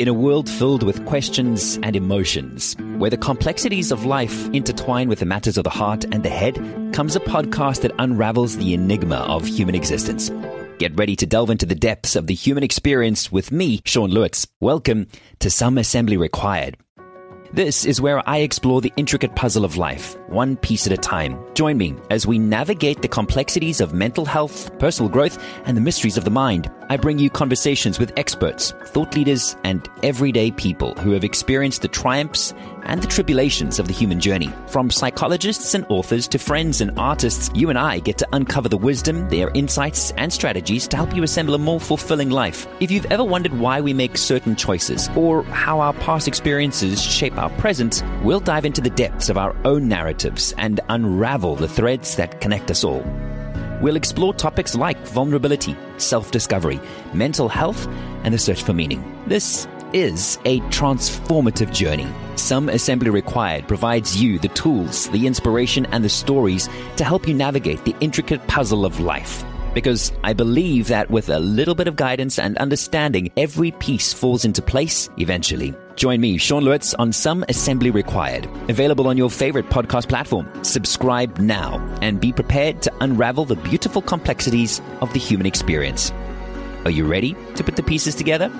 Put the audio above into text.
In a world filled with questions and emotions, where the complexities of life intertwine with the matters of the heart and the head, comes a podcast that unravels the enigma of human existence. Get ready to delve into the depths of the human experience with me, Sean Loots. Welcome to Some Assembly Required. This is where I explore the intricate puzzle of life, one piece at a time. Join me as we navigate the complexities of mental health, personal growth, and the mysteries of the mind. I bring you conversations with experts, thought leaders, and everyday people who have experienced the triumphs and the tribulations of the human journey. From psychologists and authors to friends and artists, you and I get to uncover the wisdom, their insights, and strategies to help you assemble a more fulfilling life. If you've ever wondered why we make certain choices or how our past experiences shape our present, we'll dive into the depths of our own narratives and unravel the threads that connect us all. We'll explore topics like vulnerability, self-discovery, mental health, and the search for meaning. This is a transformative journey. Some Assembly Required provides you the tools, the inspiration, and the stories to help you navigate the intricate puzzle of life. Because I believe that with a little bit of guidance and understanding, every piece falls into place eventually. Join me, Sean Loots, on Some Assembly Required. Available on your favorite podcast platform. Subscribe now and be prepared to unravel the beautiful complexities of the human experience. Are you ready to put the pieces together?